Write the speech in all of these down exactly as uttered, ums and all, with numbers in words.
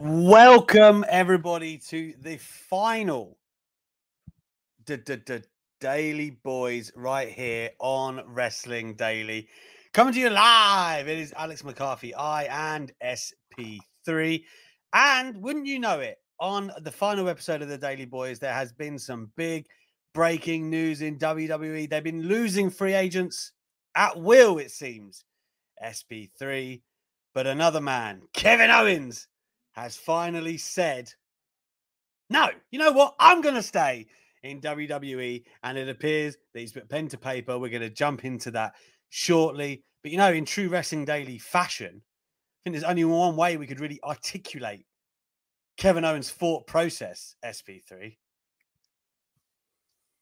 Welcome, everybody, to the final Daily Boys right here on Wrestling Daily. Coming to you live, it is Alex McCarthy, I, and S P three. And wouldn't you know it, on the final episode of the Daily Boys, there has been some big breaking news in W W E. They've been losing free agents at will, it seems. S P three, but another man, Kevin Owens, has finally said, no, you know what? I'm going to stay in W W E. And it appears that he's put pen to paper. We're going to jump into that shortly. But, you know, in true Wrestling Daily fashion, I think there's only one way we could really articulate Kevin Owens' thought process, S P three.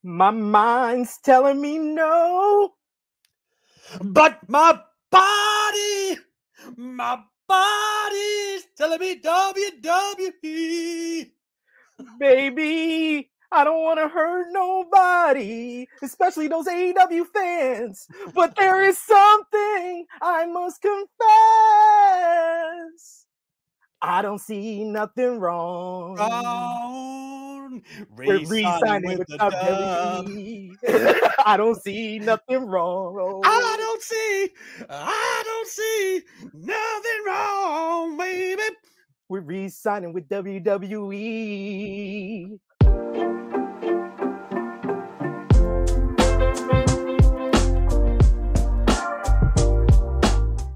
My mind's telling me no, but my body, my body's telling me W W E. Baby, I don't want to hurt nobody, especially those A E W fans. But there is something I must confess. I don't see nothing wrong. Wrong. We're re-signing with W W E. I don't see nothing wrong. I don't see. I don't see nothing wrong, baby. We're re-signing with W W E.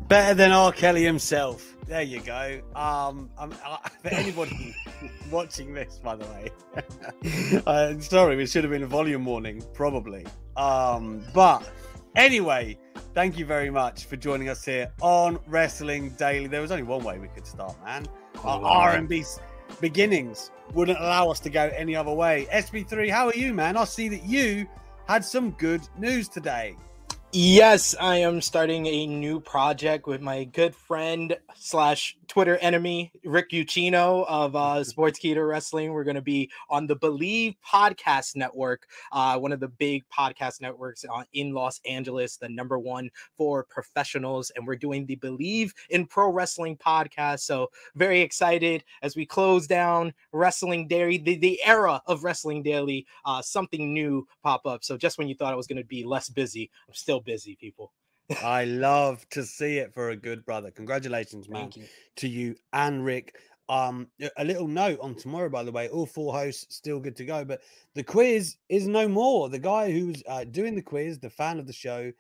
Better than R. Kelly himself. There you go. Um, I'm, I, for anybody watching this, by the way, I'm sorry, we should have been a volume warning, probably. Um, but anyway, thank you very much for joining us here on Wrestling Daily. There was only one way we could start, man. Our R and B beginnings wouldn't allow us to go any other way. S B three, how are you, man? I see that you had some good news today. Yes, I am starting a new project with my good friend slash Twitter enemy, Rick Uchino of uh, Sportskeeda Wrestling. We're going to be on the Believe Podcast Network, uh, one of the big podcast networks uh, in Los Angeles, the number one for professionals. And we're doing the Believe in Pro Wrestling podcast. So very excited as we close down Wrestling Daily, the, the era of Wrestling Daily, uh, something new pop up. So just when you thought I was going to be less busy, I'm still busy, people. I love to see it for a good brother. Congratulations, man. Thank you. To you and Rick. Um, a little note on tomorrow, by the way, all four hosts still good to go, but the quiz is no more. The guy who's uh, doing the quiz, the fan of the show,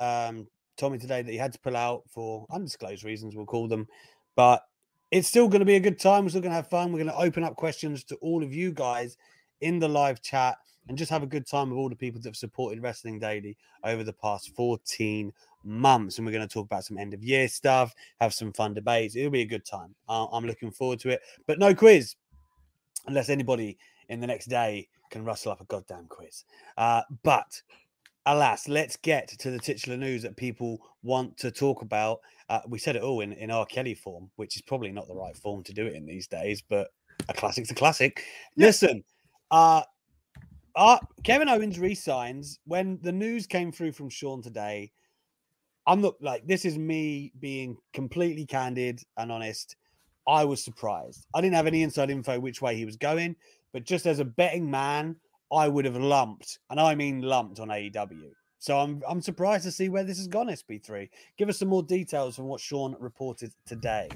um, told me today that he had to pull out for undisclosed reasons, we'll call them, but it's still going to be a good time. We're still going to have fun. We're going to open up questions to all of you guys in the live chat and just have a good time with all the people that have supported Wrestling Daily over the past fourteen months. And we're going to talk about some end-of-year stuff, have some fun debates. It'll be a good time. Uh, I'm looking forward to it. But no quiz, unless anybody in the next day can rustle up a goddamn quiz. Uh, but alas, let's get to the titular news that people want to talk about. Uh, we said it all in, in R. Kelly form, which is probably not the right form to do it in these days, but a classic's a classic. Yeah. Listen, uh, Uh, Kevin Owens resigns. When the news came through from Shawn today, I'm not like, this is me being completely candid and honest. I was surprised. I didn't have any inside info which way he was going, but just as a betting man, I would have lumped, and I mean lumped, on A E W. So I'm I'm surprised to see where this has gone, S P three. Give us some more details from what Shawn reported today.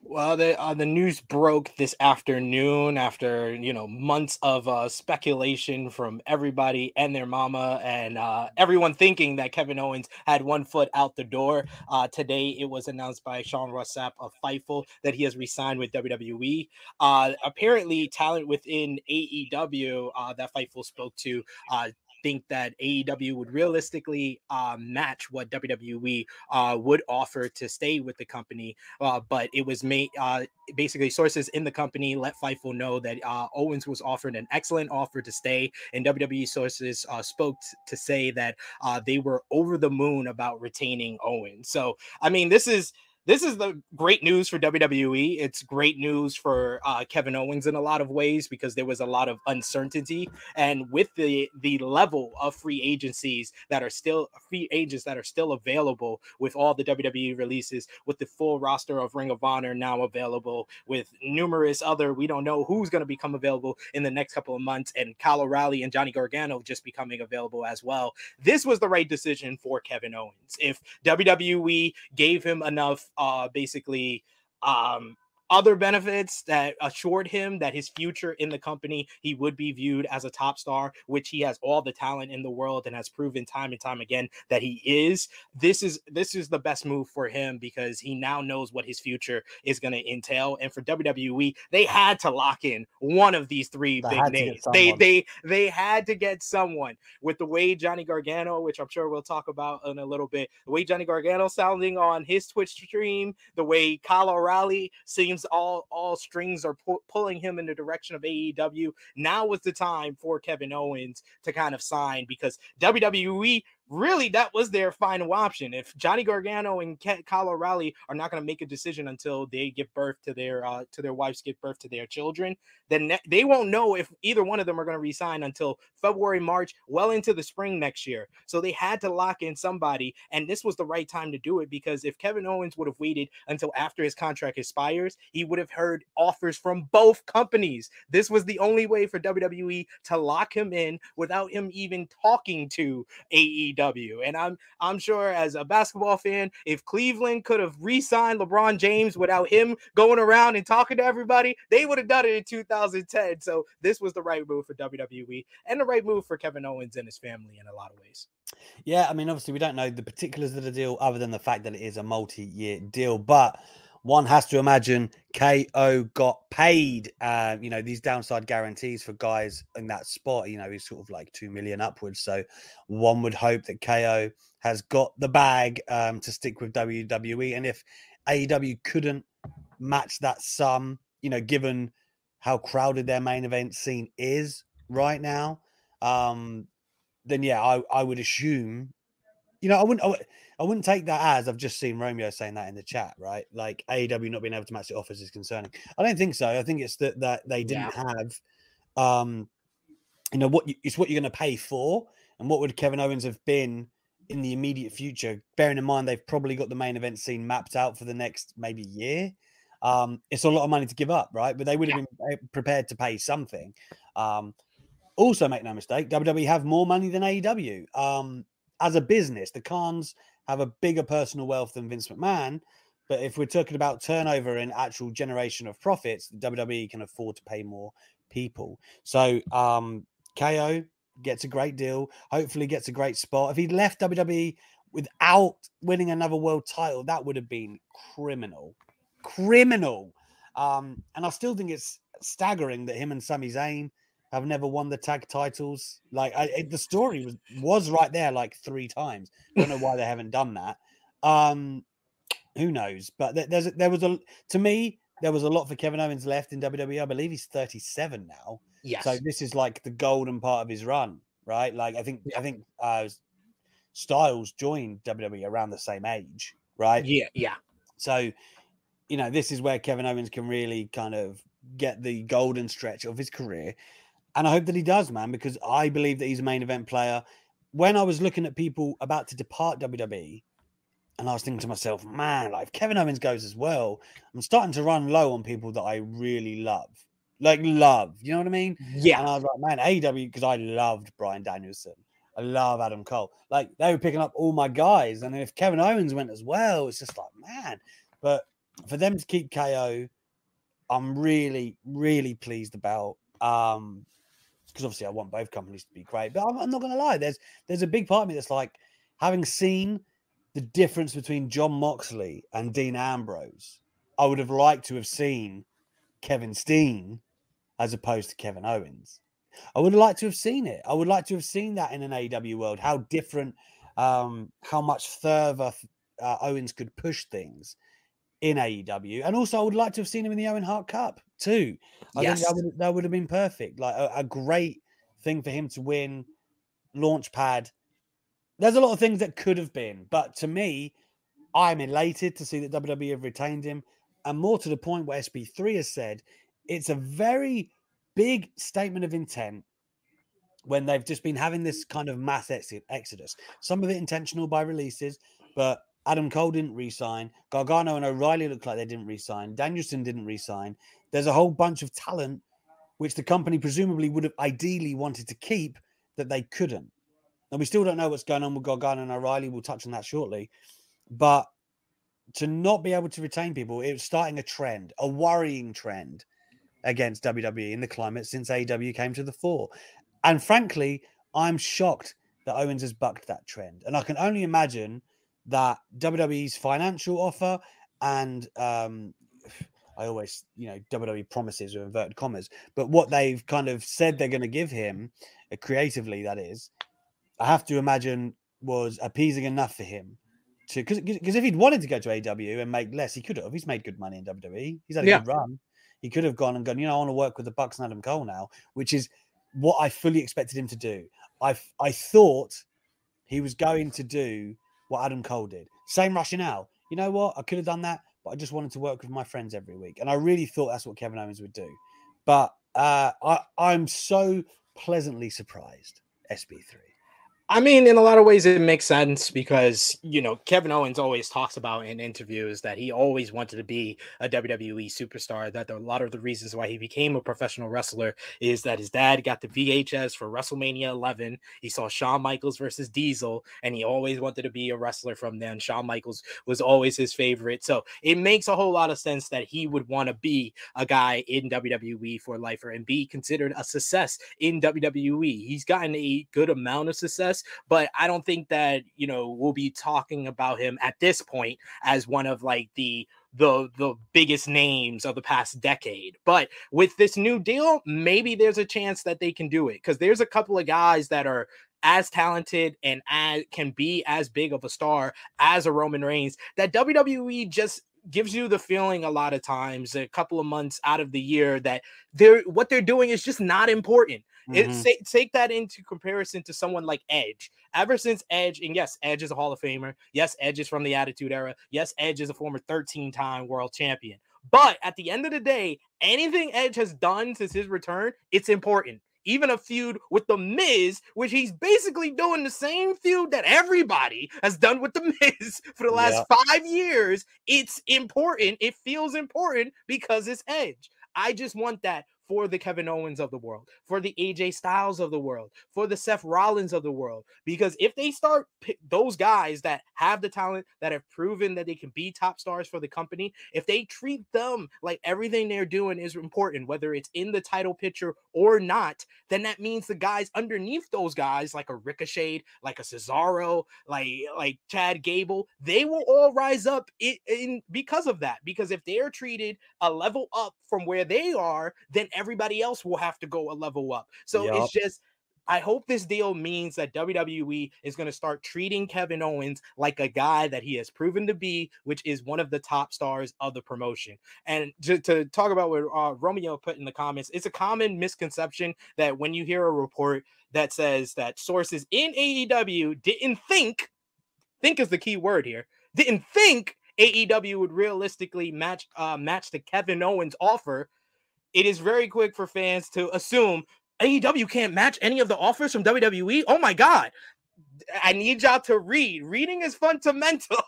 Well, the uh, the news broke this afternoon after, you know, months of uh, speculation from everybody and their mama, and uh, everyone thinking that Kevin Owens had one foot out the door. Uh, today, it was announced by Sean Rossap of Fightful that he has resigned with W W E. Uh, apparently, talent within A E W uh, that Fightful spoke to uh, think that A E W would realistically uh, match what W W E uh, would offer to stay with the company. Uh, but it was made uh, basically sources in the company let Fightful know that uh, Owens was offered an excellent offer to stay, and W W E sources uh, spoke to say that uh, they were over the moon about retaining Owens. So, I mean, this is This is the great news for W W E. It's great news for uh, Kevin Owens in a lot of ways, because there was a lot of uncertainty, and with the the level of free agencies that are still free agents that are still available, with all the W W E releases, with the full roster of Ring of Honor now available, with numerous other, we don't know who's going to become available in the next couple of months, and Kyle O'Reilly and Johnny Gargano just becoming available as well. This was the right decision for Kevin Owens. If W W E gave him enough Uh, basically, um, other benefits that assured him that his future in the company, he would be viewed as a top star, which he has all the talent in the world and has proven time and time again that he is. This is this is the best move for him, because he now knows what his future is going to entail. And for W W E, they had to lock in one of these three they big names. They they they had to get someone. With the way Johnny Gargano, which I'm sure we'll talk about in a little bit, the way Johnny Gargano sounding on his Twitch stream, the way Kyle O'Reilly seems all all strings are pu- pulling him in the direction of A E W. Now was the time for Kevin Owens to kind of sign, because W W E, really, that was their final option. If Johnny Gargano and Ke- Kyle O'Reilly are not going to make a decision until they give birth to their uh, to their wives, give birth to their children, then ne- they won't know if either one of them are going to resign until February, March, well into the spring next year. So they had to lock in somebody, and this was the right time to do it, because if Kevin Owens would have waited until after his contract expires, he would have heard offers from both companies. This was the only way for W W E to lock him in without him even talking to A E W. And I'm I'm sure, as a basketball fan, if Cleveland could have re-signed LeBron James without him going around and talking to everybody, they would have done it in two thousand ten. So this was the right move for W W E and the right move for Kevin Owens and his family in a lot of ways. Yeah, I mean, obviously we don't know the particulars of the deal other than the fact that it is a multi-year deal, but one has to imagine K O got paid, uh, you know, these downside guarantees for guys in that spot, you know, he's sort of like two million upwards. So one would hope that K O has got the bag um, to stick with W W E. And if A E W couldn't match that sum, you know, given how crowded their main event scene is right now, um, then, yeah, I, I would assume, you know, I wouldn't... I would, I wouldn't take that as, I've just seen Romeo saying that in the chat, right? Like, A E W not being able to match the offers is concerning. I don't think so. I think it's that, that they didn't yeah. have, um, you know, what you, it's what you're going to pay for, and what would Kevin Owens have been in the immediate future, bearing in mind they've probably got the main event scene mapped out for the next maybe year. Um, it's a lot of money to give up, right? But they would have yeah. been prepared to pay something. Um, also, make no mistake, W W E have more money than A E W. Um, as a business, the Khans have a bigger personal wealth than Vince McMahon. But if we're talking about turnover and actual generation of profits, W W E can afford to pay more people. So um, K O gets a great deal, hopefully gets a great spot. If he'd left W W E without winning another world title, that would have been criminal. Criminal. Um, and I still think it's staggering that him and Sami Zayn have never won the tag titles. Like, I, it, the story was, was right there like three times. I don't know why they haven't done that. Um, who knows? But there, there's, there was a, to me, there was a lot for Kevin Owens left in W W E. I believe he's thirty-seven now. Yes. So this is like the golden part of his run, right? Like, I think, I think uh, Styles joined W W E around the same age, right? Yeah. Yeah. So, you know, this is where Kevin Owens can really kind of get the golden stretch of his career. And I hope that he does, man, because I believe that he's a main event player. When I was looking at people about to depart W W E, and I was thinking to myself, man, like, if Kevin Owens goes as well, I'm starting to run low on people that I really love. Like, love. You know what I mean? Yeah. And I was like, man, A E W, because I loved Bryan Danielson. I love Adam Cole. Like, they were picking up all my guys. And if Kevin Owens went as well, it's just like, man. But for them to keep K O, I'm really, really pleased about. Um... Because obviously I want both companies to be great, but I'm, I'm not going to lie. There's there's a big part of me that's like, having seen the difference between Jon Moxley and Dean Ambrose, I would have liked to have seen Kevin Steen as opposed to Kevin Owens. I would like to have seen it. I would like to have seen that in an A E W world, how different, um, how much further uh, Owens could push things in A E W. And also I would like to have seen him in the Owen Hart Cup too. I yes. think that would, that would have been perfect. Like a, a great thing for him to win, launchpad. There's a lot of things that could have been, but to me, I'm elated to see that W W E have retained him. And more to the point, where S P three has said, it's a very big statement of intent when they've just been having this kind of mass ex exodus. Some of it intentional by releases, but Adam Cole didn't re-sign. Gargano and O'Reilly looked like they didn't re-sign. Danielson didn't re-sign. There's a whole bunch of talent which the company presumably would have ideally wanted to keep that they couldn't. And we still don't know what's going on with Gargano and O'Reilly. We'll touch on that shortly. But to not be able to retain people, it was starting a trend, a worrying trend against W W E in the climate since A E W came to the fore. And frankly, I'm shocked that Owens has bucked that trend. And I can only imagine that W W E's financial offer and um, I always, you know, W W E promises with inverted commas, but what they've kind of said they're going to give him, uh, creatively that is, I have to imagine was appeasing enough for him. Because if he'd wanted to go to A E W and make less, he could have. He's made good money in W W E. He's had a yeah. good run. He could have gone and gone, you know, I want to work with the Bucks and Adam Cole now, which is what I fully expected him to do. I I thought he was going to do what Adam Cole did. Same rationale. You know what? I could have done that, but I just wanted to work with my friends every week. And I really thought that's what Kevin Owens would do. But uh, I, I'm so pleasantly surprised, S B three. I mean, in a lot of ways, it makes sense because, you know, Kevin Owens always talks about in interviews that he always wanted to be a W W E superstar, that a lot of the reasons why he became a professional wrestler is that his dad got the V H S for WrestleMania eleven. He saw Shawn Michaels versus Diesel, and he always wanted to be a wrestler from then. Shawn Michaels was always his favorite. So it makes a whole lot of sense that he would want to be a guy in W W E for life or and be considered a success in W W E. He's gotten a good amount of success, but I don't think that, you know, we'll be talking about him at this point as one of like the the the biggest names of the past decade. But with this new deal, maybe there's a chance that they can do it, because there's a couple of guys that are as talented and as can be as big of a star as a Roman Reigns that W W E just gives you the feeling a lot of times a couple of months out of the year that they're what they're doing is just not important. Mm-hmm. It's take, take that into comparison to someone like Edge. Ever since Edge, and yes, Edge is a Hall of Famer. Yes, Edge is from the Attitude Era. Yes, Edge is a former thirteen-time world champion. But at the end of the day, anything Edge has done since his return, it's important. Even a feud with The Miz, which he's basically doing the same feud that everybody has done with The Miz for the last yeah. five years. It's important. It feels important because it's Edge. I just want that for the Kevin Owens of the world, for the A J Styles of the world, for the Seth Rollins of the world. Because if they start those guys that have the talent, that have proven that they can be top stars for the company, if they treat them like everything they're doing is important, whether it's in the title picture or not, then that means the guys underneath those guys, like a Ricochet, like a Cesaro, like, like Chad Gable, they will all rise up in, in because of that. Because if they're treated a level up from where they are, then everybody else will have to go a level up. So yep. it's just, I hope this deal means that W W E is going to start treating Kevin Owens like a guy that he has proven to be, which is one of the top stars of the promotion. And to, to talk about what uh, Romeo put in the comments, it's a common misconception that when you hear a report that says that sources in A E W didn't think, think is the key word here, didn't think A E W would realistically match, uh, match the Kevin Owens offer, it is very quick for fans to assume A E W can't match any of the offers from W W E. Oh, my God. I need y'all to read. Reading is fundamental.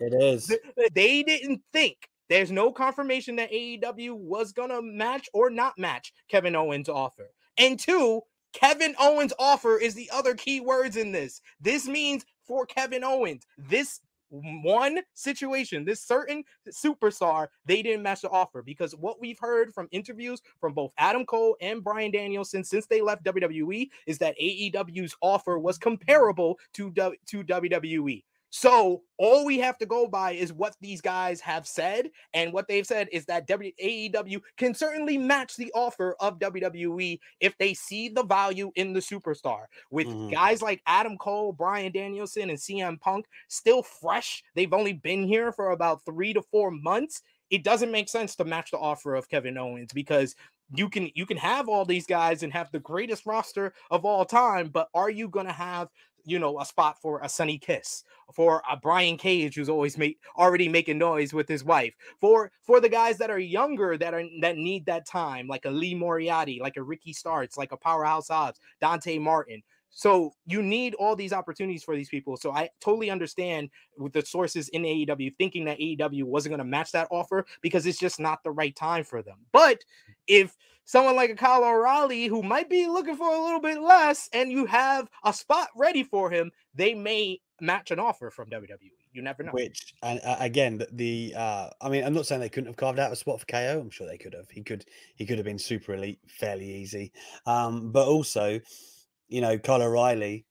It is. They didn't think. There's no confirmation that A E W was going to match or not match Kevin Owens' offer. And two, Kevin Owens' offer is the other key words in this. This means for Kevin Owens, this one situation, this certain superstar, they didn't match the offer, because what we've heard from interviews from both Adam Cole and Bryan Danielson since they left W W E is that A E W's offer was comparable to, to W W E. So all we have to go by is what these guys have said, and what they've said is that A E W can certainly match the offer of W W E if they see the value in the superstar. With mm-hmm. guys like Adam Cole, Bryan Danielson, and C M Punk still fresh, they've only been here for about three to four months. It doesn't make sense to match the offer of Kevin Owens, because you can you can have all these guys and have the greatest roster of all time, but are you going to have, you know, a spot for a Sunny Kiss, for a Brian Cage, who's always make, already making noise with his wife, for for the guys that are younger that are that need that time, like a Lee Moriarty, like a Ricky Starks, like a Powerhouse Hobbs, Dante Martin. So you need all these opportunities for these people. So I totally understand with the sources in A E W thinking that A E W wasn't going to match that offer, because it's just not the right time for them. But if someone like a Kyle O'Reilly, who might be looking for a little bit less, and you have a spot ready for him, they may match an offer from W W E. You never know. Which, and uh, again, the uh, I mean, I'm not saying they couldn't have carved out a spot for K O. I'm sure they could have. He could, he could have been super elite fairly easy. Um, but also, you know, Kyle O'Reilly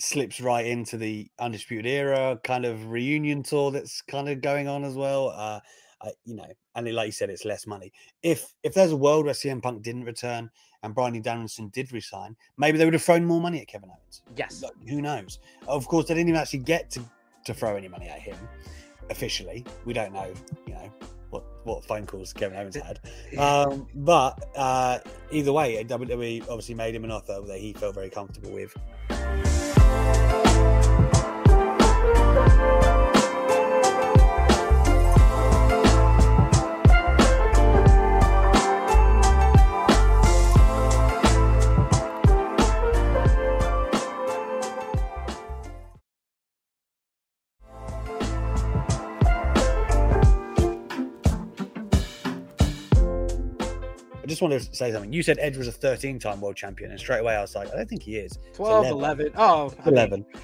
slips right into the Undisputed Era kind of reunion tour that's kind of going on as well. Uh, I, you know, and like you said, it's less money. If if there's a world where C M Punk didn't return and Bryan Danielson did resign, maybe they would have thrown more money at Kevin Owens. Yes. Like, who knows? Of course, they didn't even actually get to, to throw any money at him officially. We don't know, you know, what, what phone calls Kevin Owens had. Um, but uh, either way, W W E obviously made him an offer that he felt very comfortable with. Just want to say something. You said Edge was a thirteen-time world champion, and straight away I was like, I don't think he is. twelve, eleven Oh, eleven. I mean,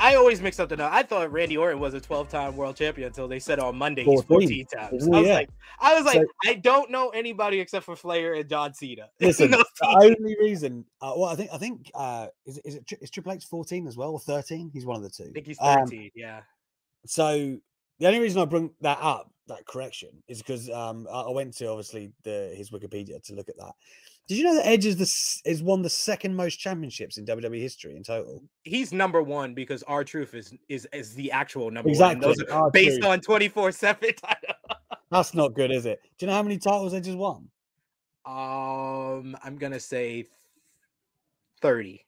I, I always mix up the number. I thought Randy Orton was a twelve-time world champion until they said on Monday he's fourteen times. I was yeah. like, I was like, so, I don't know anybody except for Flair and John Cena. Listen, the only reason, uh, well, I think I think uh, is is it is Triple H fourteen as well or thirteen? He's one of the two. I think he's thirteen. Um, yeah. So the only reason I bring that up, that correction, is because um I went to obviously the his Wikipedia to look at that. Did you know that Edge is the is won the second most championships in W W E history in total? He's number one because R-Truth is is is the actual number exactly. one. Those are based on twenty-four seven title. That's not good, is it? Do you know how many titles Edge has won? Um, I'm gonna say thirty.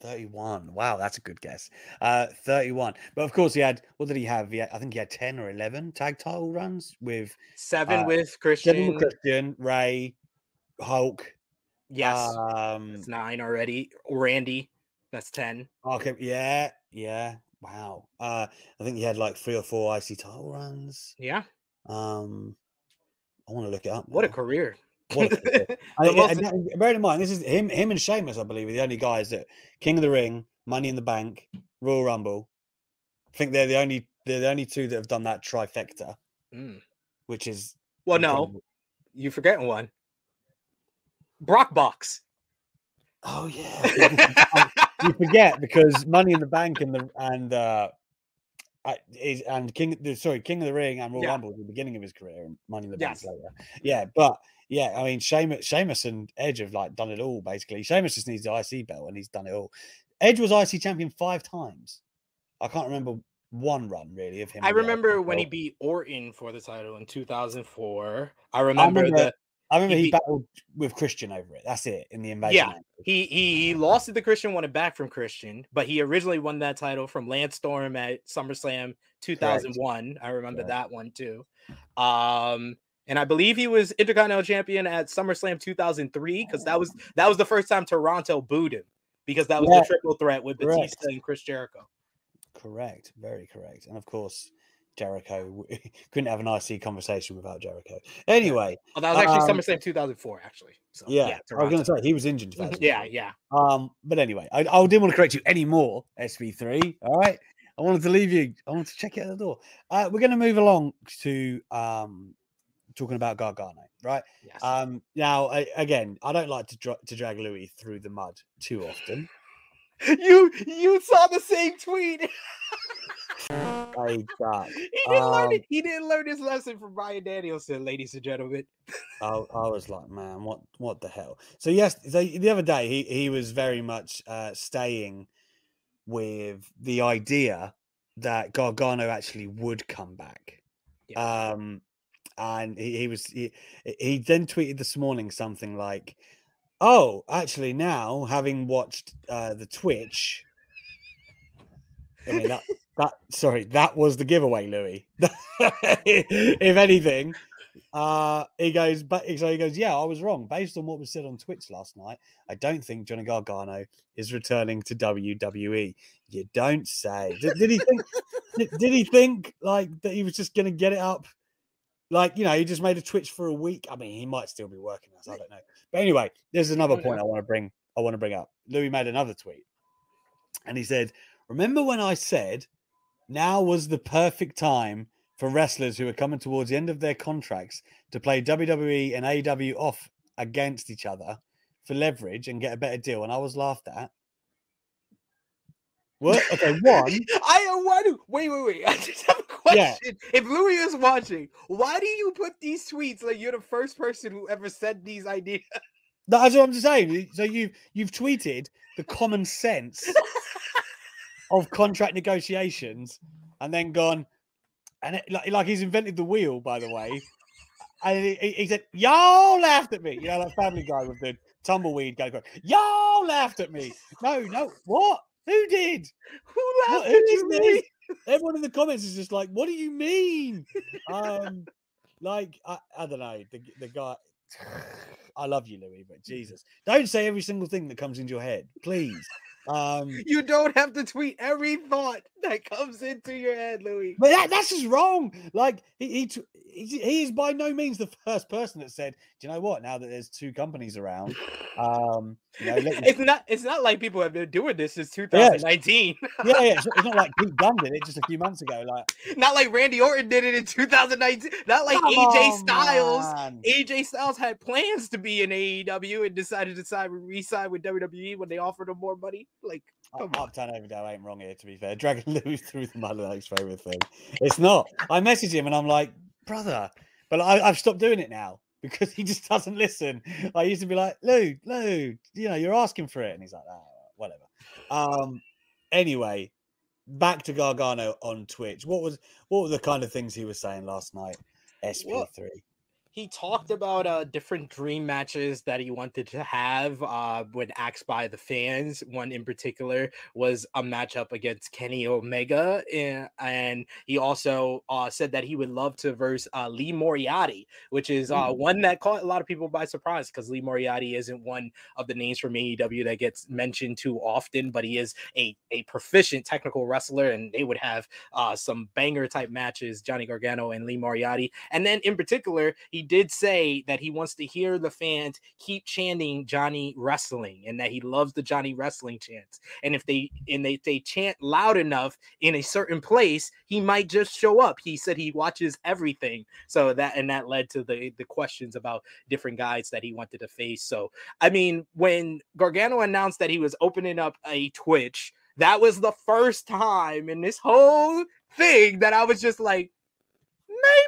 thirty-one. Wow, that's a good guess. Uh, thirty-one. But of course, he had, what did he have? He had, I think he had ten or eleven tag title runs with seven uh, with Christian, seven with Christian, Ray, Hulk. Yes. Um, that's nine already. Randy, that's ten. Okay. Yeah. Yeah. Wow. Uh, I think he had like three or four I C title runs. Yeah. Um, I want to look it up now. What a career. What a I, most... I, I, bear in mind, this is him, him and Sheamus, I believe, are the only guys that King of the Ring, Money in the Bank, Royal Rumble. I think they're the only they're the only two that have done that trifecta, mm. which is well, no, um, you're forgetting one. Brock Box. Oh yeah, you forget because Money in the Bank and the and uh, is and King sorry King of the Ring and Royal yeah. Rumble at the beginning of his career, and Money in the yes. Bank later. Yeah, but. Yeah, I mean, Sheamus, Sheamus and Edge have like done it all, basically. Sheamus just needs the I C belt, and he's done it all. Edge was I C champion five times. I can't remember one run, really, of him. I remember when he beat Orton for the title in two thousand four. I remember, I remember that. I remember he, he battled with Christian over it. That's it, in the invasion. Yeah, he, he lost to the Christian, won it back from Christian, but he originally won that title from Lance Storm at SummerSlam two thousand one. Correct. I remember Correct. that one, too. Um... And I believe he was Intercontinental Champion at SummerSlam two thousand three, because that was that was the first time Toronto booed him, because that was yeah. the triple threat with correct. Batista and Chris Jericho. Correct. Very correct. And of course, Jericho couldn't have an I C conversation without Jericho. Anyway. Oh, that was actually um, SummerSlam two thousand four, actually. So, yeah. yeah I was going to say, he was injured. yeah, yeah. Um, But anyway, I, I didn't want to correct you anymore, S P three. All right. I wanted to leave you. I wanted to check it at the door. Uh, we're going to move along to... um. talking about Gargano, right? Yes. Um, now, I, again, I don't like to, dra- to drag Louis through the mud too often. you you saw the same tweet. I got. He didn't um, learn it. He didn't learn his lesson from Bryan Danielson, ladies and gentlemen. I, I was like, man, what, what the hell? So yes, so the other day he he was very much uh, staying with the idea that Gargano actually would come back. Yeah. Um, and he, he was he, he then tweeted this morning something like, "Oh, actually, now having watched uh, the Twitch." I mean, that, that sorry, that was the giveaway, Louis. If anything, uh, he goes, but so he goes, yeah, I was wrong. Based on what was said on Twitch last night, I don't think Johnny Gargano is returning to W W E. You don't say. Did, did he think? did, did he think like that he was just going to get it up? Like, you know, he just made a Twitch for a week. I mean, he might still be working us. I don't know. But anyway, there's another point I want to bring. I want to bring up. Louis made another tweet, and he said, remember when I said now was the perfect time for wrestlers who are coming towards the end of their contracts to play W W E and A E W off against each other for leverage and get a better deal? And I was laughed at. What? Okay, one. I want to wait, wait, wait. I just have a question. Yeah. If Louis is watching, why do you put these tweets like you're the first person who ever said these ideas? That's what I'm just saying. So you've you've tweeted the common sense of contract negotiations, and then gone, and it, like, like he's invented the wheel, by the way. And he, he, he said, "Y'all laughed at me." You know, that Family Guy with the tumbleweed going, "Y'all laughed at me." No, no, what? Who did? Who laughed what, who at you? This? Everyone in the comments is just like, "What do you mean?" um, like I, I don't know. The, the guy, I love you, Louis, but Jesus, don't say every single thing that comes into your head, please. Um, you don't have to tweet every thought that comes into your head, Louis. But that, that's just wrong. Like he, he he is by no means the first person that said, "Do you know what? Now that there's two companies around, um, you know, let me..." It's not. It's not like people have been doing this since two thousand nineteen. Yeah, yeah, yeah. It's, it's not like Pete Dunne did it just a few months ago. Like, not like Randy Orton did it in two thousand nineteen. Not like A J Styles. Man. A J Styles had plans to be in A E W and decided to sign re-sign with W W E when they offered him more money. Like, come I, on. Uptown Overdale ain't wrong here, to be fair. Dragon Louis through the mud of his favorite thing. It's not. I message him and I'm like, brother, but I, I've stopped doing it now because he just doesn't listen. I used to be like, Lou, Lou, you know, you're asking for it. And he's like, ah, whatever. Um, anyway, back to Gargano on Twitch. What was what were the kind of things he was saying last night? S P three. What? He talked about uh, different dream matches that he wanted to have uh, when asked by the fans. One in particular was a matchup against Kenny Omega. And, and he also uh, said that he would love to verse uh, Lee Moriarty, which is uh, one that caught a lot of people by surprise because Lee Moriarty isn't one of the names from A E W that gets mentioned too often, but he is a, a proficient technical wrestler, and they would have uh, some banger type matches, Johnny Gargano and Lee Moriarty. And then in particular, he did say that he wants to hear the fans keep chanting Johnny Wrestling and that he loves the Johnny Wrestling chants. And if they and they, they chant loud enough in a certain place, he might just show up. He said he watches everything. So that and that led to the, the questions about different guys that he wanted to face. So, I mean, when Gargano announced that he was opening up a Twitch, that was the first time in this whole thing that I was just like,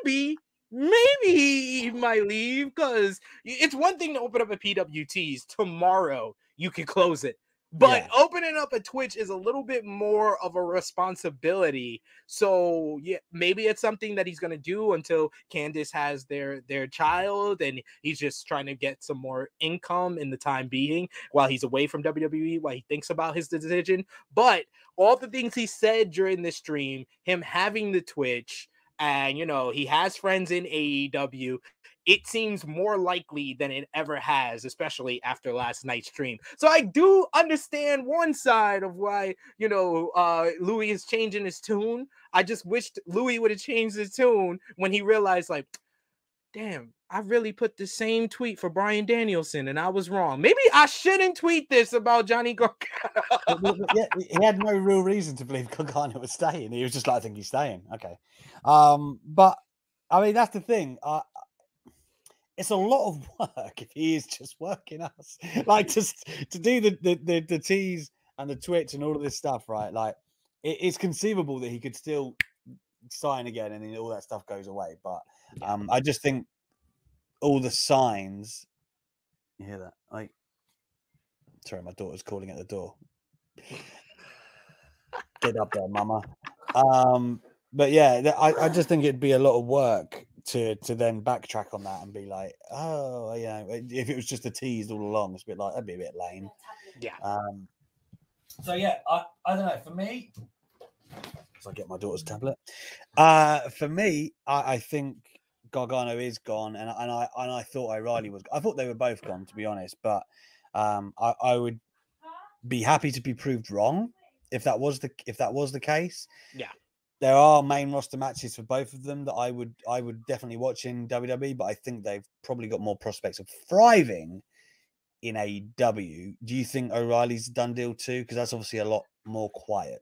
maybe. Maybe he might leave, because it's one thing to open up a P W Ts tomorrow, you can close it, but yeah. Opening up a Twitch is a little bit more of a responsibility. So yeah, maybe it's something that he's gonna do until Candace has their their child, and he's just trying to get some more income in the time being while he's away from W W E, while he thinks about his decision. But all the things he said during this stream, him having the Twitch. And, you know, he has friends in A E W. It seems more likely than it ever has, especially after last night's stream. So I do understand one side of why, you know, uh, Louis is changing his tune. I just wished Louis would have changed his tune when he realized, like, damn, I really put the same tweet for Bryan Danielson, and I was wrong. Maybe I shouldn't tweet this about Johnny Gargano. Yeah, he had no real reason to believe Gargano was staying. He was just like, I think he's staying. Okay. Um, but, I mean, that's the thing. Uh, it's a lot of work if he is just working us. Like, just to do the, the, the, the tease and the Twitch and all of this stuff, right? Like, it, it's conceivable that he could still sign again and then all that stuff goes away. But um, I just think all the signs. You hear that? Like, sorry, my daughter's calling at the door. Get up there, mama. Um, but yeah, I, I just think it'd be a lot of work to to then backtrack on that and be like, oh, you know, if it was just a tease all along, it's a bit like that'd be a bit lame. Yeah. Um, so yeah, I, I don't know. For me, as I get my daughter's tablet, uh, for me, I, I think Gargano is gone, and and I and I thought O'Reilly was. I thought they were both gone, to be honest. But um, I, I would be happy to be proved wrong if that was the if that was the case. Yeah. There are main roster matches for both of them that I would I would definitely watch in W W E, but I think they've probably got more prospects of thriving in A E W. Do you think O'Reilly's done deal too? Because that's obviously a lot more quiet.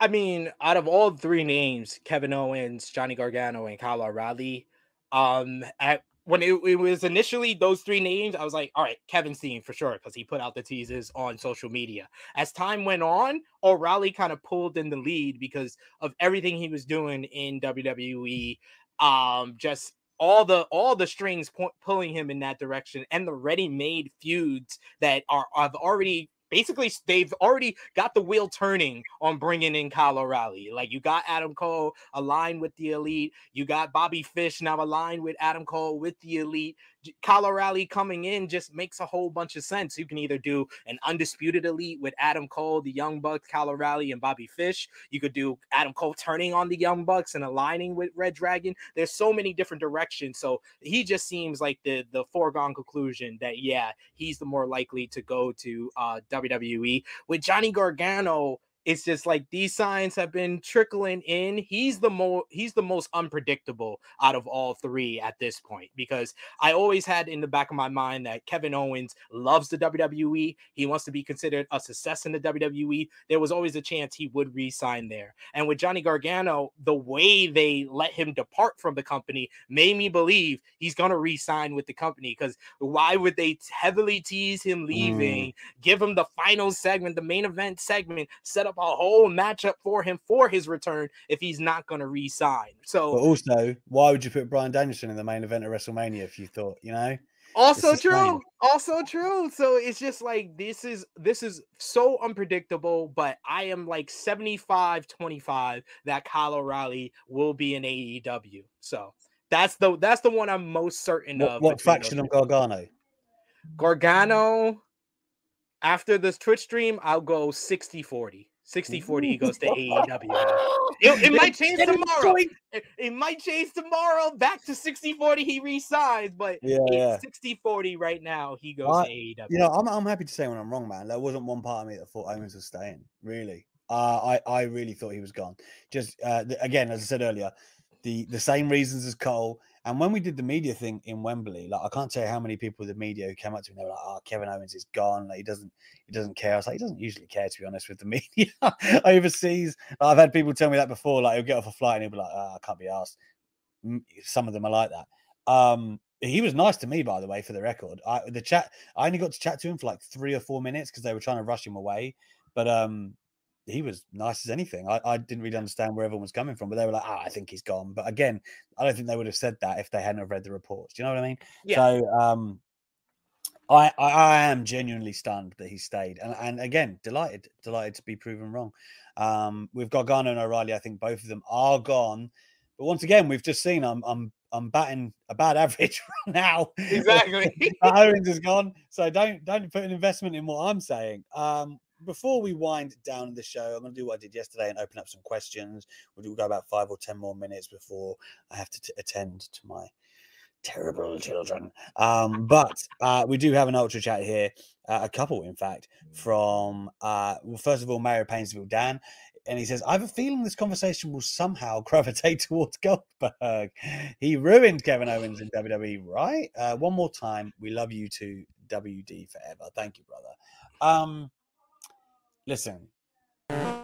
I mean, out of all three names, Kevin Owens, Johnny Gargano, and Kyle O'Reilly, um, at, when it, it was initially those three names, I was like, all right, Kevin's team for sure, because he put out the teases on social media. As time went on, O'Reilly kind of pulled in the lead because of everything he was doing in W W E. Um, just all the all the strings po- pulling him in that direction, and the ready-made feuds that are have already basically they've already got the wheel turning on bringing in Kyle O'Reilly. Like, you got Adam Cole aligned with the Elite. You got Bobby Fish now aligned with Adam Cole with the Elite. Kyle O'Reilly coming in just makes a whole bunch of sense. You can either do an Undisputed Elite with Adam Cole, the Young Bucks, Kyle O'Reilly, and Bobby Fish. You could do Adam Cole turning on the Young Bucks and aligning with Red Dragon. There's so many different directions. So he just seems like the, the foregone conclusion that, yeah, he's the more likely to go to uh, W W E. With Johnny Gargano, it's just like these signs have been trickling in. He's the more he's the most unpredictable out of all three at this point, because I always had in the back of my mind that Kevin Owens loves the W W E. He wants to be considered a success in the W W E. There was always a chance he would re-sign there. And with Johnny Gargano, the way they let him depart from the company made me believe he's going to re-sign with the company, because why would they heavily tease him leaving, mm. give him the final segment, the main event segment, set up a whole matchup for him for his return if he's not going to re-sign? So, but also, why would you put Bryan Danielson in the main event of WrestleMania if you thought, you know? Also true. Lame. Also true. So it's just like this is this is so unpredictable, but I am like seventy-five twenty-five that Kyle O'Reilly will be in A E W. So that's the that's the one I'm most certain what, of. What faction of Gargano? Gargano, after this Twitch stream, I'll go sixty forty. sixty forty, he goes to A E W. It, it might change tomorrow. It, it might change tomorrow. Back to sixty forty, he resigns. But yeah, yeah. sixty forty right now, he goes I, to A E W. You know, I'm, I'm happy to say when I'm wrong, man. There wasn't one part of me that thought Owens was staying, really. Uh, I, I really thought he was gone. Just, uh, the, again, as I said earlier, the, the same reasons as Cole. And when we did the media thing in Wembley, like I can't tell you how many people with the media who came up to me, they were like, "Oh, Kevin Owens is gone. Like he doesn't, he doesn't care." I was like, "He doesn't usually care, to be honest, with the media overseas." Like, I've had people tell me that before. Like he'll get off a flight and he'll be like, "Oh, I can't be asked." Some of them are like that. Um, he was nice to me, by the way, for the record. I, the chat, I only got to chat to him for like three or four minutes because they were trying to rush him away. But um, he was nice as anything. I, I didn't really understand where everyone was coming from, but they were like, "Ah, oh, I think he's gone." But again, I don't think they would have said that if they hadn't have read the reports. Do you know what I mean? Yeah. So um, I, I I am genuinely stunned that he stayed, and and again, delighted delighted to be proven wrong. Um, with Gargano and O'Reilly, I think both of them are gone. But once again, we've just seen I'm I'm I'm batting a bad average right now. Exactly. Owens is gone, so don't don't put an investment in what I'm saying. Um. Before we wind down the show, I'm going to do what I did yesterday and open up some questions. We'll go about five or ten more minutes before I have to t- attend to my terrible children. Um, but uh, we do have an Ultra Chat here, uh, a couple, in fact, from, uh, well, first of all, Mario Painesville Dan. And he says, "I have a feeling this conversation will somehow gravitate towards Goldberg. He ruined Kevin Owens in W W E, right? Uh, one more time, we love you too, W D forever." Thank you, brother. Um... Listen,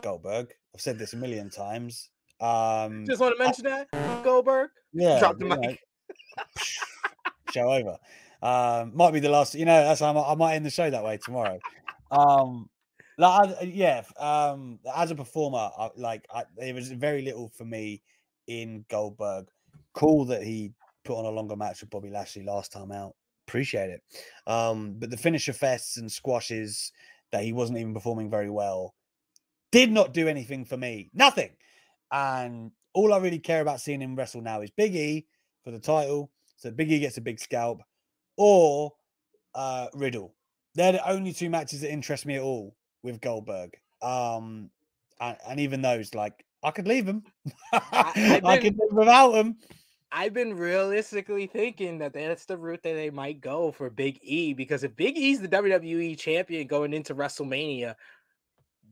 Goldberg, I've said this a million times. Um, Just want to mention I, that, Goldberg. Yeah. Drop the mic. Know, show over. Um, might be the last, you know, that's I might end the show that way tomorrow. Um, Like, yeah, um, as a performer, I, like I, there was very little for me in Goldberg. Cool that he put on a longer match with Bobby Lashley last time out. Appreciate it. Um, but the finisher fests and squashes that he wasn't even performing very well did not do anything for me. Nothing. And all I really care about seeing him wrestle now is Big E for the title. So Big E gets a big scalp, or uh, Riddle. They're the only two matches that interest me at all with Goldberg. Um, and, and even those, like, I could leave them. I, I could live without them. I've been realistically thinking that that's the route that they might go for Big E, because if Big E's the W W E champion going into WrestleMania,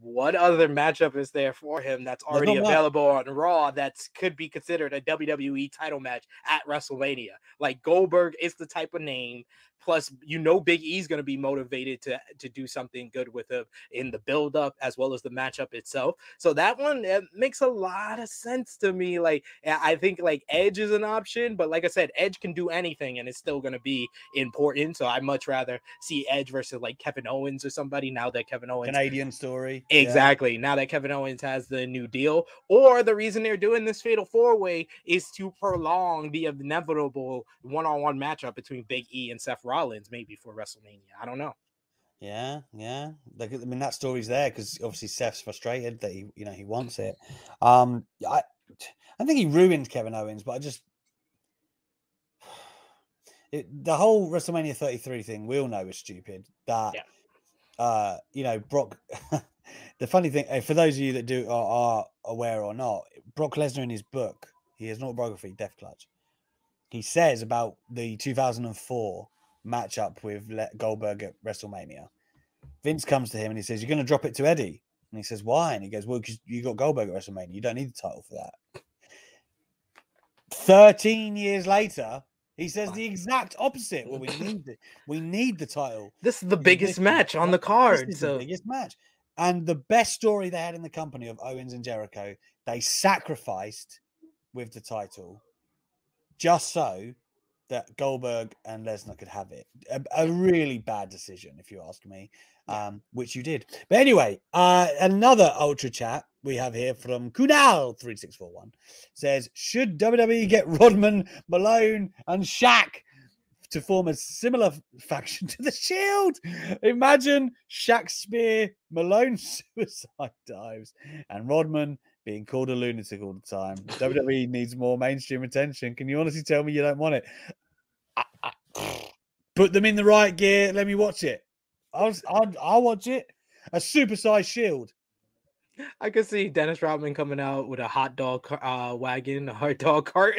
what other matchup is there for him that's already available on Raw that could be considered a W W E title match at WrestleMania? Like, Goldberg is the type of name. Plus, you know, Big E's going to be motivated to, to do something good with him in the build-up as well as the matchup itself. So that one, it makes a lot of sense to me. Like, I think, like, Edge is an option, but like I said, Edge can do anything and it's still going to be important. So I much rather see Edge versus, like, Kevin Owens or somebody now that Kevin Owens... Canadian story. Exactly. Yeah. Now that Kevin Owens has the new deal. Or the reason they're doing this Fatal four-way is to prolong the inevitable one-on-one matchup between Big E and Seth Rollins. Rollins maybe for WrestleMania. I don't know. Yeah, yeah. Like, I mean, that story's there because obviously Seth's frustrated that he, you know, he wants it. Um, I, I think he ruined Kevin Owens, but I just it, the whole WrestleMania thirty-three thing we all know is stupid. That yeah. uh, you know, Brock. The funny thing, for those of you that do are, are aware or not, Brock Lesnar in his book, he has an autobiography, Death Clutch. He says about the two thousand four match up with Goldberg at WrestleMania. Vince comes to him and he says, "You're going to drop it to Eddie." And he says, "Why?" And he goes, "Well, because you got Goldberg at WrestleMania. You don't need the title for that." Thirteen years later, he says the exact opposite. Well, we need it. We need the title. This is the biggest match on the card. This is the biggest match, and the best story they had in the company of Owens and Jericho, they sacrificed with the title just so that Goldberg and Lesnar could have it. A, a really bad decision, if you ask me, um, which you did. But anyway, uh, another Ultra Chat we have here from Kunal three six four one says, should W W E get Rodman, Malone, and Shaq to form a similar faction to the Shield? Imagine Shaq spear, Malone suicide dives, and Rodman being called a lunatic all the time. W W E needs more mainstream attention. Can you honestly tell me you don't want it? I, I, put them in the right gear. Let me watch it. I'll, I'll, I'll watch it. A supersized Shield. I could see Dennis Rodman coming out with a hot dog uh, wagon, a hot dog cart.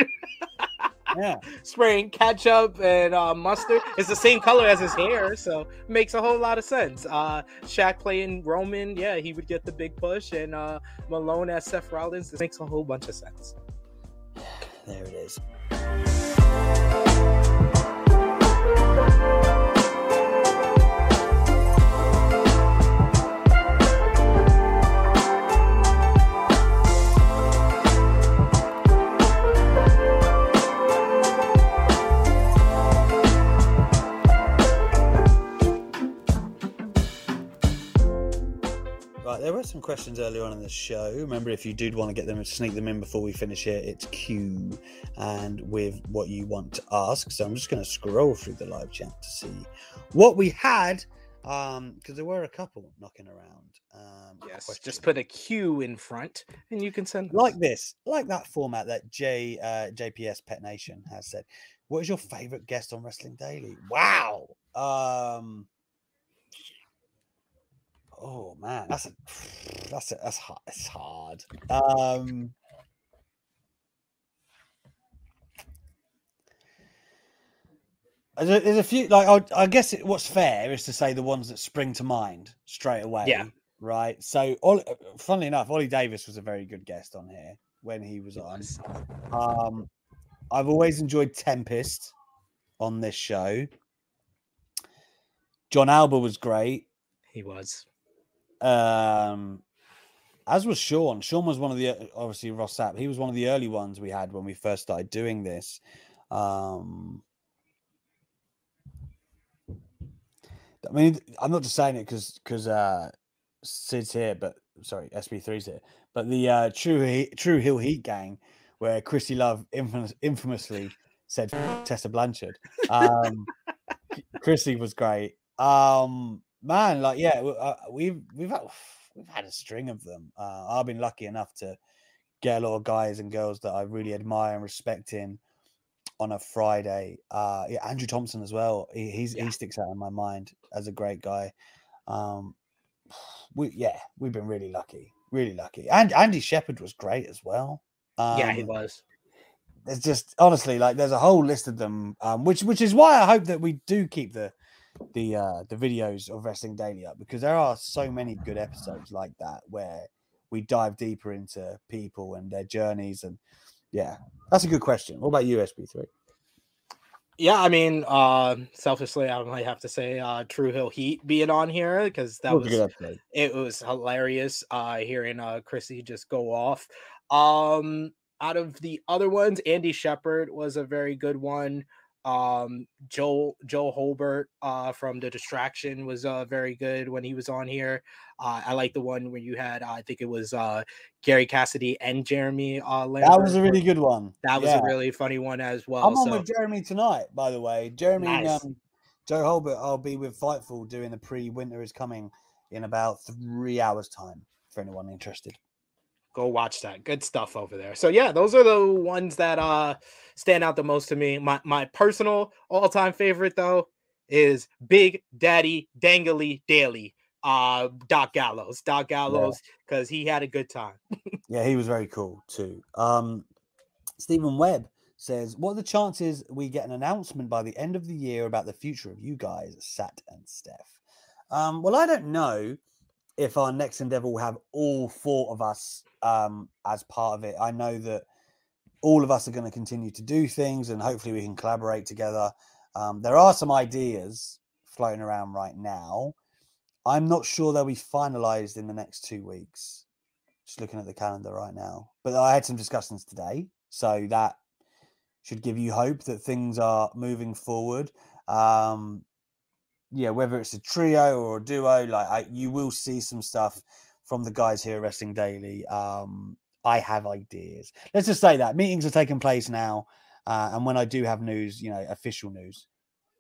Yeah, spraying ketchup and uh, mustard. It's the same color as his hair, so makes a whole lot of sense. Uh, Shaq playing Roman, yeah, he would get the big push, and uh, Malone as Seth Rollins. This makes a whole bunch of sense. There it is. There were some questions earlier on in the show. Remember, if you did want to get them, sneak them in before we finish here, it's Q and with what you want to ask. So I'm just going to scroll through the live chat to see what we had, because um, there were a couple knocking around. Um, yes, questions. Just put a Q in front and you can send them. Like this, like that format that J uh, J P S Pet Nation has said. What is your favorite guest on Wrestling Daily? Wow. Um... Oh man, that's a, that's a, that's hard. It's hard. Um, there's a few. Like I, I guess it, what's fair is to say the ones that spring to mind straight away. Yeah. Right. So, Ollie, funnily enough, Ollie Davis was a very good guest on here when he was on. Um, I've always enjoyed Tempest on this show. John Alba was great. He was. Um, as was Sean. Sean was one of the, obviously, Ross Sapp. He was one of the early ones we had when we first started doing this. Um, I mean, I'm not just saying it because because uh, Sid's here, but sorry, S P three's here. But the uh, True he True Hill Heat gang, where Chrissy Love infamous infamously said Tessa Blanchard. Um, Chrissy was great. Um, man, like yeah, uh, we've we've had, we've had a string of them. Uh, I've been lucky enough to get a lot of guys and girls that I really admire and respect in on a Friday. Uh, yeah, Andrew Thompson as well. He he's, yeah. he sticks out in my mind as a great guy. Um, we yeah, we've been really lucky, really lucky. And Andy Shepherd was great as well. Um, yeah, he was. There's just honestly like there's a whole list of them, um, which which is why I hope that we do keep the the uh, the videos of Wrestling Daily up, because there are so many good episodes like that where we dive deeper into people and their journeys. And yeah, that's a good question. What about you, S P three? Yeah, I mean, uh, selfishly, I might have to say uh, True Hill Heat being on here, because that was, was it was hilarious uh, hearing uh, Chrissy just go off. Um, out of the other ones, Andy Shepherd was a very good one. Um, Joel Joel Holbert uh, from The Distraction was uh, very good when he was on here. Uh, I like the one where you had, uh, I think it was uh, Gary Cassidy and Jeremy uh, Lambert. That was a really good one. That was yeah. a really funny one as well. I'm on so. with Jeremy tonight, by the way. Jeremy nice. and um, Joe Holbert, I'll be with Fightful doing the pre-Winter is Coming in about three hours time for anyone interested. Go watch that. Good stuff over there. So yeah, those are the ones that uh, stand out the most to me. My my personal all-time favorite though is Big Daddy Dangly Daily, uh, Doc Gallows. Doc Gallows, because yeah. he had a good time. Yeah, he was very cool too. Um, Stephen Webb says, "What are the chances we get an announcement by the end of the year about the future of you guys, Sat and Steph?" Um, well, I don't know if our next endeavor will have all four of us um, as part of it. I know that all of us are going to continue to do things, and hopefully we can collaborate together. Um, there are some ideas floating around right now. I'm not sure they'll be finalized in the next two weeks. Just looking at the calendar right now. But I had some discussions today, so that should give you hope that things are moving forward. Um, Yeah, whether it's a trio or a duo, like I, you will see some stuff from the guys here at Wrestling Daily. Um, I have ideas. Let's just say that meetings are taking place now, uh, and when I do have news, you know, official news,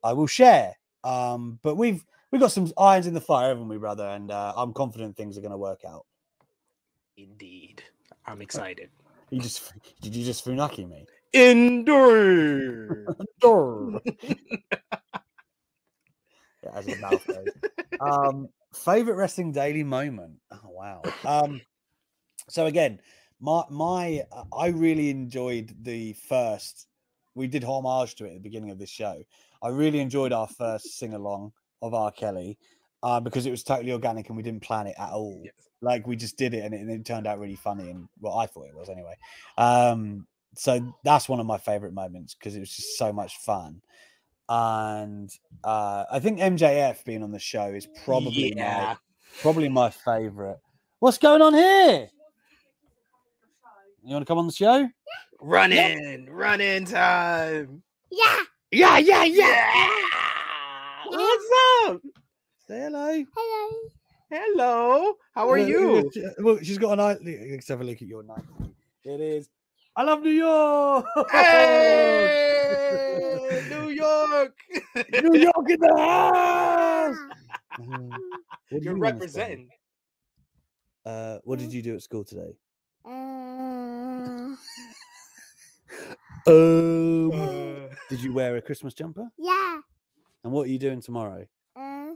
I will share. Um, but we've we've got some irons in the fire, haven't we, brother? And uh, I'm confident things are going to work out. Indeed, I'm excited. You just did you just funaki me? Indeed. As a mouth goes. Um, favorite Wrestling Daily moment. Oh wow. Um, so again, my my uh, I really enjoyed the first. We did homage to it at the beginning of this show. I really enjoyed our first sing along of R. Kelly uh, because it was totally organic and we didn't plan it at all. Yes. Like we just did it and, it and it turned out really funny, and well, I thought it was anyway. Um, so that's one of my favorite moments because it was just so much fun. And uh, I think M J F being on the show is probably yeah. my probably my favorite. What's going on here? You want to come on the show? Yeah. Run in, yeah. run in time. Yeah, yeah, yeah, yeah. What's up? Say hello. Hello. Hello. How are well, you? Well, she's got a night. Let's have a look at your night. It is. I love New York. Hey, New York. New York in the house. Um, You're you representing. Uh, what did you do at school today? Um. um did you wear a Christmas jumper? Yeah. And what are you doing tomorrow? Uh,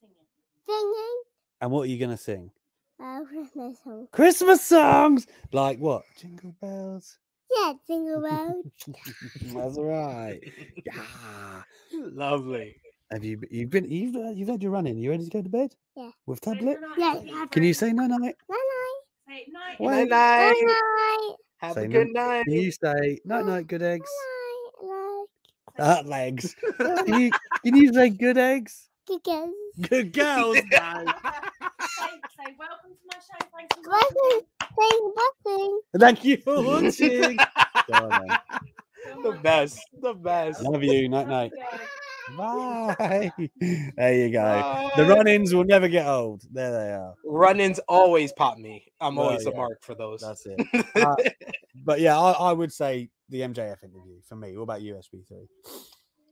singing. And what are you gonna sing? Uh, Christmas songs. Christmas songs, like what? Jingle bells. Yeah, jingle bells. That's right. Yeah, lovely. Have you you've been you've uh, you've had your run in? You ready to go to bed? Yeah. With tablet. Yeah. Can you say night night? Night night. Night night. Have say a good night. Can you say night night? Good eggs. Night night. Legs. Can you can you say good eggs? Good girls. Good girls. Say welcome to my show. Thank you. Welcome. Welcome. Thank you for watching. The best. The best. Love you. Night night. Bye. There you go. Bye. The run-ins will never get old. There they are. Run-ins always pop me. I'm always oh, yeah. a mark for those. That's it. uh, but yeah, I, I would say the M J F interview for me. What about you, S P three?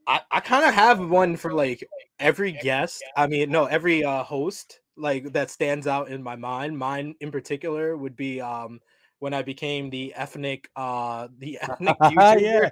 I, I kind of have one for like every guest. I mean, no, every uh, host like that stands out in my mind. Mine in particular would be um, when I became the ethnic, uh, the ethnic YouTuber.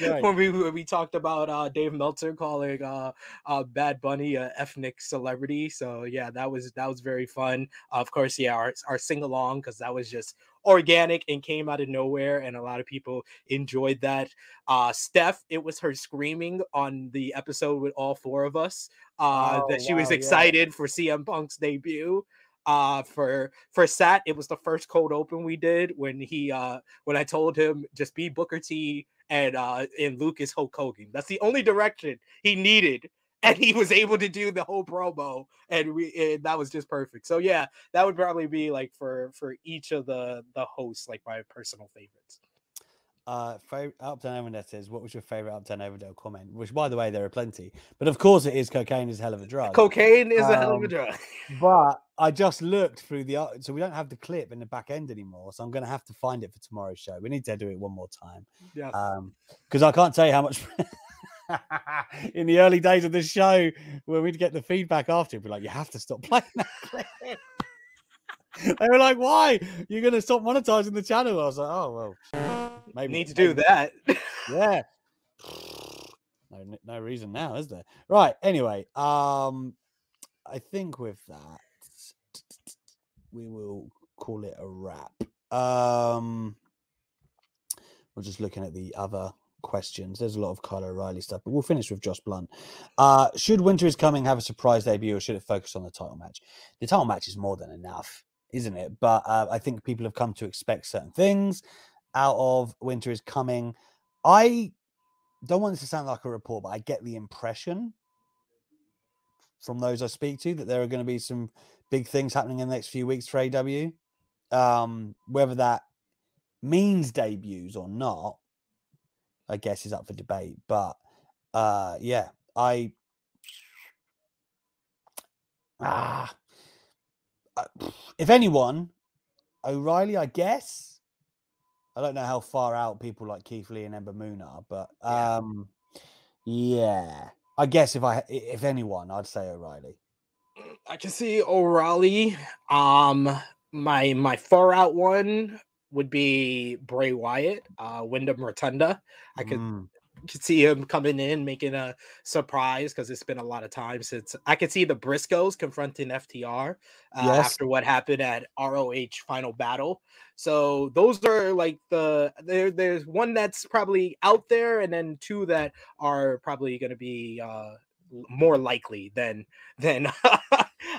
Yeah, when we when we talked about uh, Dave Meltzer calling uh, uh, Bad Bunny a ethnic celebrity. So yeah, that was that was very fun. Uh, of course, yeah, our our sing along because that was just organic and came out of nowhere, and a lot of people enjoyed that. Uh, Steph, it was her screaming on the episode with all four of us uh, oh, that she wow, was excited yeah. for C M Punk's debut. Uh, for for Sat, it was the first cold open we did when he uh, when I told him just be Booker T and uh, and Lucas Hulk Hogan. That's the only direction he needed. And he was able to do the whole promo, and we and that was just perfect. So yeah, that would probably be like for for each of the the hosts, like my personal favorites. Uh, Upton Overdale says, "What was your favorite Upton Overdale comment?" Which, by the way, there are plenty, but of course, it is cocaine is a hell of a drug. Cocaine is um, a hell of a drug. But I just looked through the so we don't have the clip in the back end anymore, so I'm going to have to find it for tomorrow's show. We need to do it one more time. Yeah. Um, because I can't tell you how much. In the early days of the show, when we'd get the feedback after, it'd be like, "You have to stop playing that clip." They were like, "Why? You're going to stop monetizing the channel?" I was like, "Oh well, maybe need to do that." Yeah, no, no reason now, is there? Right. Anyway, um, I think with that, we will call it a wrap. Um, we're just looking at the other questions. There's a lot of Kyle O'Reilly stuff, but we'll finish with Josh Blunt. Uh, should Winter is Coming have a surprise debut, or should it focus on the title match? The title match is more than enough, isn't it? But uh, I think people have come to expect certain things out of Winter is Coming. I don't want this to sound like a report, but I get the impression from those I speak to that there are going to be some big things happening in the next few weeks for A E W. Um, whether that means debuts or not, I guess is up for debate, but uh, yeah, I ah, uh, if anyone, O'Reilly, I guess. I don't know how far out people like Keith Lee and Ember Moon are, but um, yeah, yeah. I guess if I if anyone, I'd say O'Reilly. I can see O'Reilly. Um, my my far out one would be Bray Wyatt, uh, Wyndham Rotunda. I could, mm. could see him coming in, making a surprise because it's been a lot of time since. I could see the Briscoes confronting F T R uh, yes. after what happened at R O H Final Battle. So those are like the, there. there's one that's probably out there and then two that are probably going to be uh, more likely than, than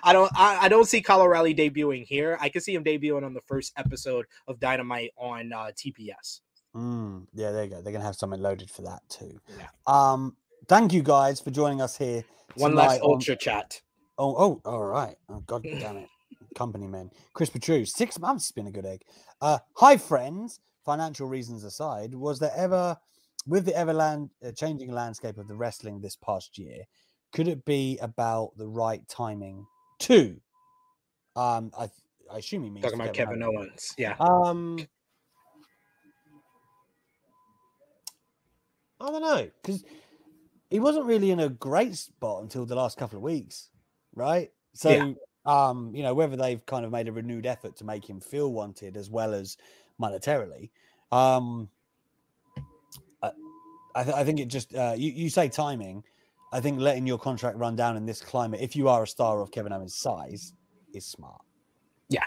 I don't I, I don't see Kyle O'Reilly debuting here. I can see him debuting on the first episode of Dynamite on uh, T B S. Mm, yeah, there you go. They're going to have something loaded for that too. Yeah. Um, thank you guys for joining us here. One last Ultra on... Chat. Oh, oh, all right. Oh, God damn it. Company men. Chris Petru, six months has been a good egg. Uh, hi, friends. Financial reasons aside, was there ever, with the ever land, uh, changing landscape of the wrestling this past year, could it be about the right timing? Two, um, I, I assume he means talking about Kevin Owens. Yeah. Um, I don't know, because he wasn't really in a great spot until the last couple of weeks, right? So, yeah. um, you know, whether they've kind of made a renewed effort to make him feel wanted as well as monetarily, um, I, I, th I think it just uh, you, you say timing. I think letting your contract run down in this climate, if you are a star of Kevin Owens' size, is smart. Yeah.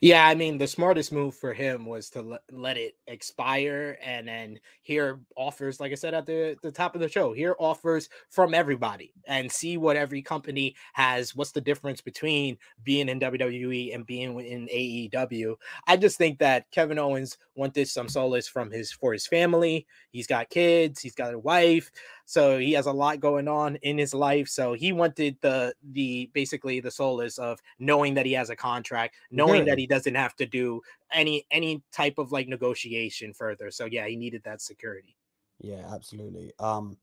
Yeah, I mean, the smartest move for him was to let, let it expire and then hear offers, like I said at the, the top of the show, hear offers from everybody and see what every company has. What's the difference between being in W W E and being in A E W? I just think that Kevin Owens wanted some solace from his for his family. He's got kids. He's got a wife. So he has a lot going on in his life. So he wanted the the basically the solace of knowing that he has a contract, knowing Good. that he doesn't have to do any any type of like negotiation further. So yeah, he needed that security. Yeah, absolutely. Um,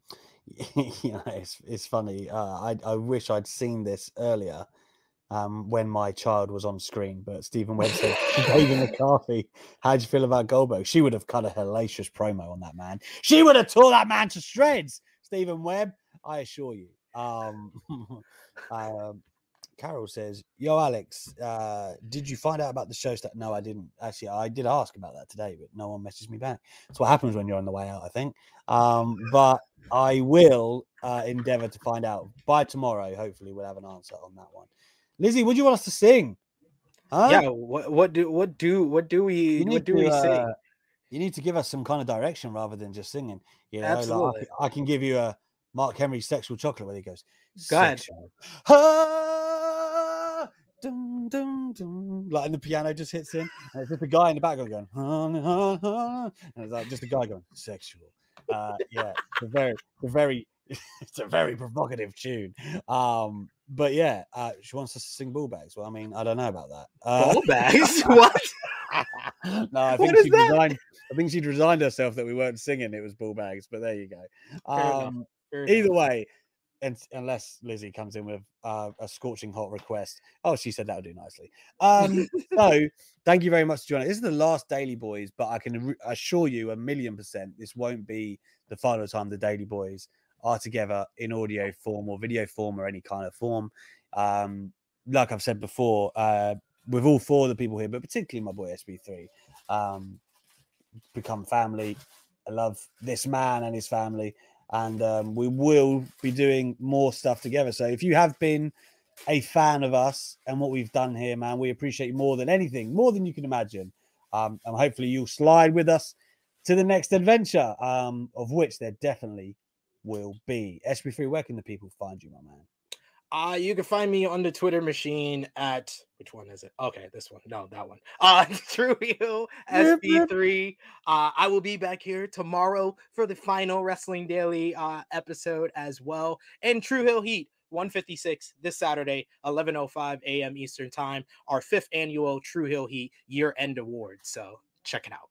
you know, it's, it's funny. Uh, I, I wish I'd seen this earlier um, when my child was on screen, but Stephen Webb said, David McCarthy, how do you feel about Goldberg? She would have cut a hellacious promo on that man. She would have tore that man to shreds, Stephen Webb, I assure you. Um, um, Carol says, yo, Alex, uh, did you find out about the show? St no, I didn't. Actually, I did ask about that today, but no one messaged me back. That's what happens when you're on the way out, I think. Um, but I will uh, endeavor to find out. By tomorrow, hopefully, we'll have an answer on that one. Lizzie, what do you want us to sing? Huh? Yeah, what, what do what do what do we what do to, we uh, sing? You need to give us some kind of direction rather than just singing. You know, absolutely. Like, I can give you a Mark Henry sexual chocolate where he goes, God. Ah, dum, dum, dum. Like, and the piano just hits in. And it's just a guy in the background going, ah, ah, ah. And it's like just a guy going, sexual. Uh, yeah, it's a very, a very, it's a very provocative tune. Um, but yeah, uh, she wants us to sing ball bags. Well, I mean, I don't know about that. Uh, ball bags? What? No, I think she resigned. I think she'd resigned herself that we weren't singing. It was ball bags, but there you go. Um, either way, and, unless Lizzie comes in with uh, a scorching hot request. Oh, she said that would do nicely. Um, so thank you very much, Johnny. This is the last Daily Boys, but I can assure you a million percent this won't be the final time the Daily Boys are together in audio form or video form or any kind of form. Um, like I've said before, uh, with all four of the people here, but particularly my boy S P three, um, become family. I love this man and his family, and um, we will be doing more stuff together. So if you have been a fan of us and what we've done here, man, we appreciate you more than anything, more than you can imagine. Um, and hopefully you'll slide with us to the next adventure, um, of which there definitely will be. S P three, where can the people find you, my man? Uh, you can find me on the Twitter machine at, which one is it? Okay, this one. No, that one. Uh, True Heel S P three. Uh, I will be back here tomorrow for the final Wrestling Daily uh, episode as well. And True Heel Heat one fifty-six this Saturday, eleven oh five a m Eastern Time, our fifth annual True Heel Heat year-end award. So check it out.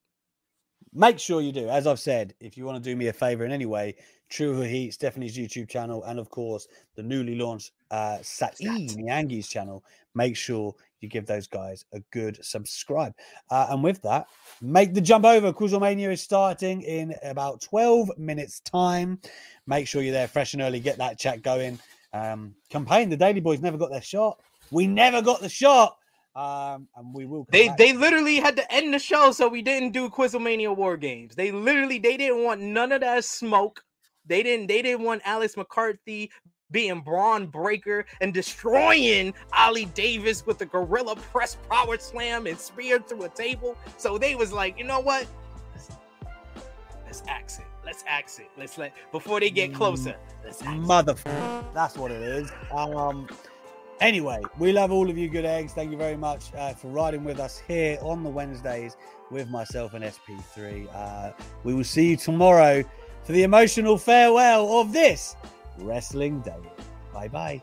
Make sure you do. As I've said, if you want to do me a favor in any way, True Heel Heat, Stephanie's YouTube channel, and of course, the newly launched uh, Sati Nyangi's channel. Make sure you give those guys a good subscribe. Uh, and with that, make the jump over. Quizlemania is starting in about twelve minutes' time. Make sure you're there fresh and early. Get that chat going. Um, campaign. The Daily Boys never got their shot. We never got the shot. Um, and we will. They back. They literally had to end the show, so we didn't do Quizlemania War Games. They literally they didn't want none of that smoke. They didn't they didn't want Alex McCarthy being Braun Breaker and destroying Ollie Davis with the gorilla press power slam and spear through a table. So they was like, you know what? Let's, let's axe it. Let's axe it. Let's let before they get closer. Let's axe motherfucker. It. That's what it is. Um. Anyway, we love all of you good eggs. Thank you very much uh, for riding with us here on the Wednesdays with myself and S P three. Uh, we will see you tomorrow for the emotional farewell of this Wrestling Daily. Bye-bye.